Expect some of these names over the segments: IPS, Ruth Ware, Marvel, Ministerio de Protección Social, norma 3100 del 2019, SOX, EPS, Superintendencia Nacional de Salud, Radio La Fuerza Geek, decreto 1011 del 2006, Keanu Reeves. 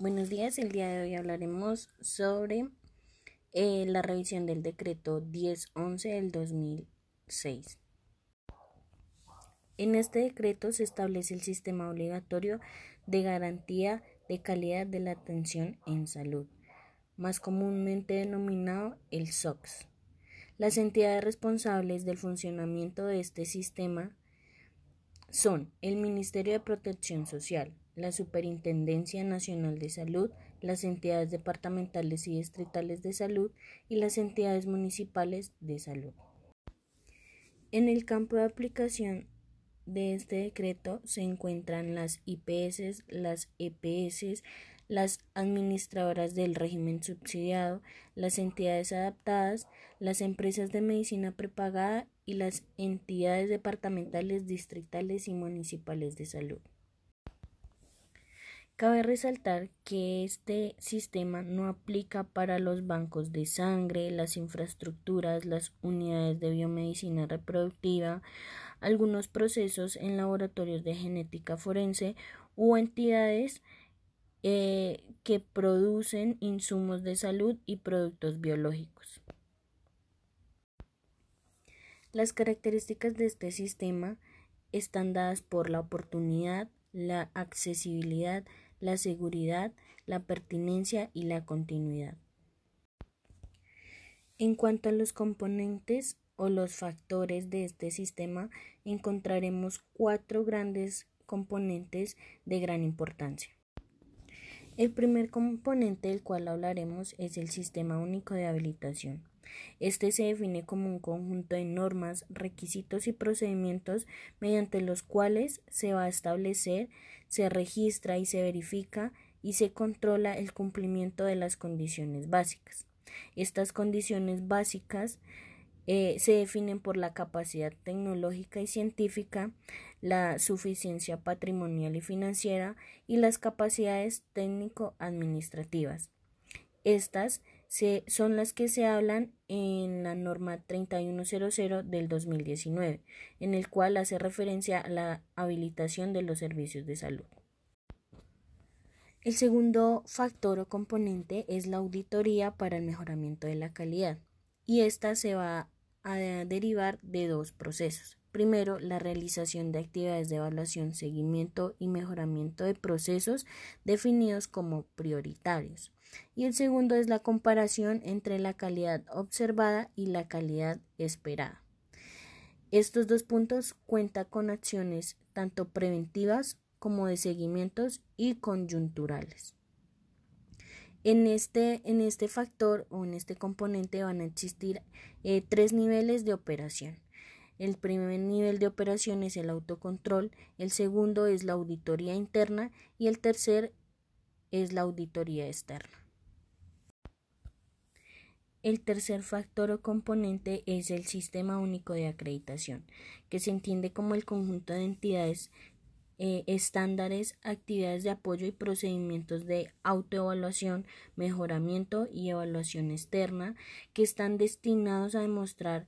Buenos días, el día de hoy hablaremos sobre la revisión del decreto 1011 del 2006. En este decreto se establece el sistema obligatorio de garantía de calidad de la atención en salud, más comúnmente denominado el SOX. Las entidades responsables del funcionamiento de este sistema son el Ministerio de Protección Social, la Superintendencia Nacional de Salud, las entidades departamentales y distritales de salud y las entidades municipales de salud. En el campo de aplicación de este decreto se encuentran las IPS, las EPS, las administradoras del régimen subsidiado, las entidades adaptadas, las empresas de medicina prepagada y las entidades departamentales, distritales y municipales de salud. Cabe resaltar que este sistema no aplica para los bancos de sangre, las infraestructuras, las unidades de biomedicina reproductiva, algunos procesos en laboratorios de genética forense u entidades que producen insumos de salud y productos biológicos. Las características de este sistema están dadas por la oportunidad, la accesibilidad, la seguridad, la pertinencia y la continuidad. En cuanto a los componentes o los factores de este sistema, encontraremos cuatro grandes componentes de gran importancia. El primer componente del cual hablaremos es el Sistema Único de Habilitación. Este se define como un conjunto de normas, requisitos y procedimientos mediante los cuales se va a establecer, se registra y se verifica y se controla el cumplimiento de las condiciones básicas. Estas condiciones básicas se definen por la capacidad tecnológica y científica, la suficiencia patrimonial y financiera y las capacidades técnico-administrativas. Estas son las que se hablan en la norma 3100 del 2019, en el cual hace referencia a la habilitación de los servicios de salud. El segundo factor o componente es la auditoría para el mejoramiento de la calidad, y esta se va a derivar de dos procesos. Primero, la realización de actividades de evaluación, seguimiento y mejoramiento de procesos definidos como prioritarios. Y el segundo es la comparación entre la calidad observada y la calidad esperada. Estos dos puntos cuentan con acciones tanto preventivas como de seguimientos y coyunturales. En este factor o en este componente van a existir tres niveles de operación. El primer nivel de operación es el autocontrol, el segundo es la auditoría interna y el tercer es la auditoría externa. El tercer factor o componente es el Sistema Único de Acreditación, que se entiende como el conjunto de entidades, estándares, actividades de apoyo y procedimientos de autoevaluación, mejoramiento y evaluación externa que están destinados a demostrar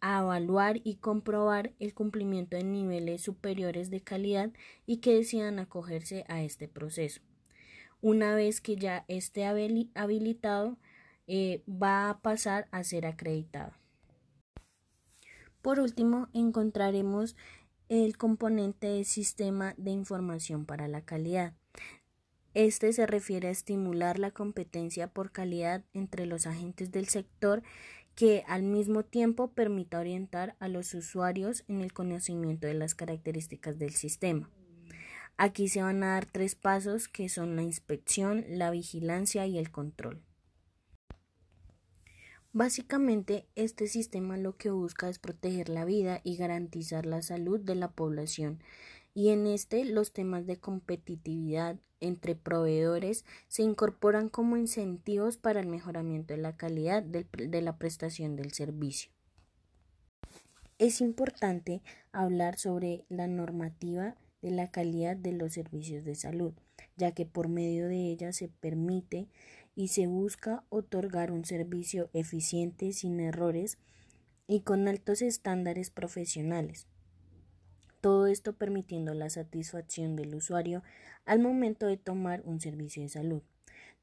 a evaluar y comprobar el cumplimiento de niveles superiores de calidad y que decidan acogerse a este proceso. Una vez que ya esté habilitado, va a pasar a ser acreditado. Por último, encontraremos el componente de Sistema de Información para la Calidad. Este se refiere a estimular la competencia por calidad entre los agentes del sector que al mismo tiempo permita orientar a los usuarios en el conocimiento de las características del sistema. Aquí se van a dar tres pasos que son la inspección, la vigilancia y el control. Básicamente, este sistema lo que busca es proteger la vida y garantizar la salud de la población. Y en este, los temas de competitividad entre proveedores se incorporan como incentivos para el mejoramiento de la calidad de la prestación del servicio. Es importante hablar sobre la normativa de la calidad de los servicios de salud, ya que por medio de ella se permite y se busca otorgar un servicio eficiente, sin errores y con altos estándares profesionales. todo esto permitiendo la satisfacción del usuario al momento de tomar un servicio de salud,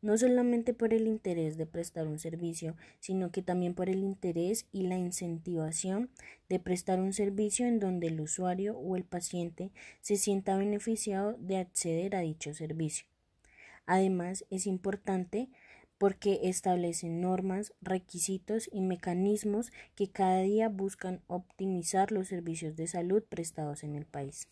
no solamente por el interés de prestar un servicio, sino que también por el interés y la incentivación de prestar un servicio en donde el usuario o el paciente se sienta beneficiado de acceder a dicho servicio. Además, es importante porque establecen normas, requisitos y mecanismos que cada día buscan optimizar los servicios de salud prestados en el país.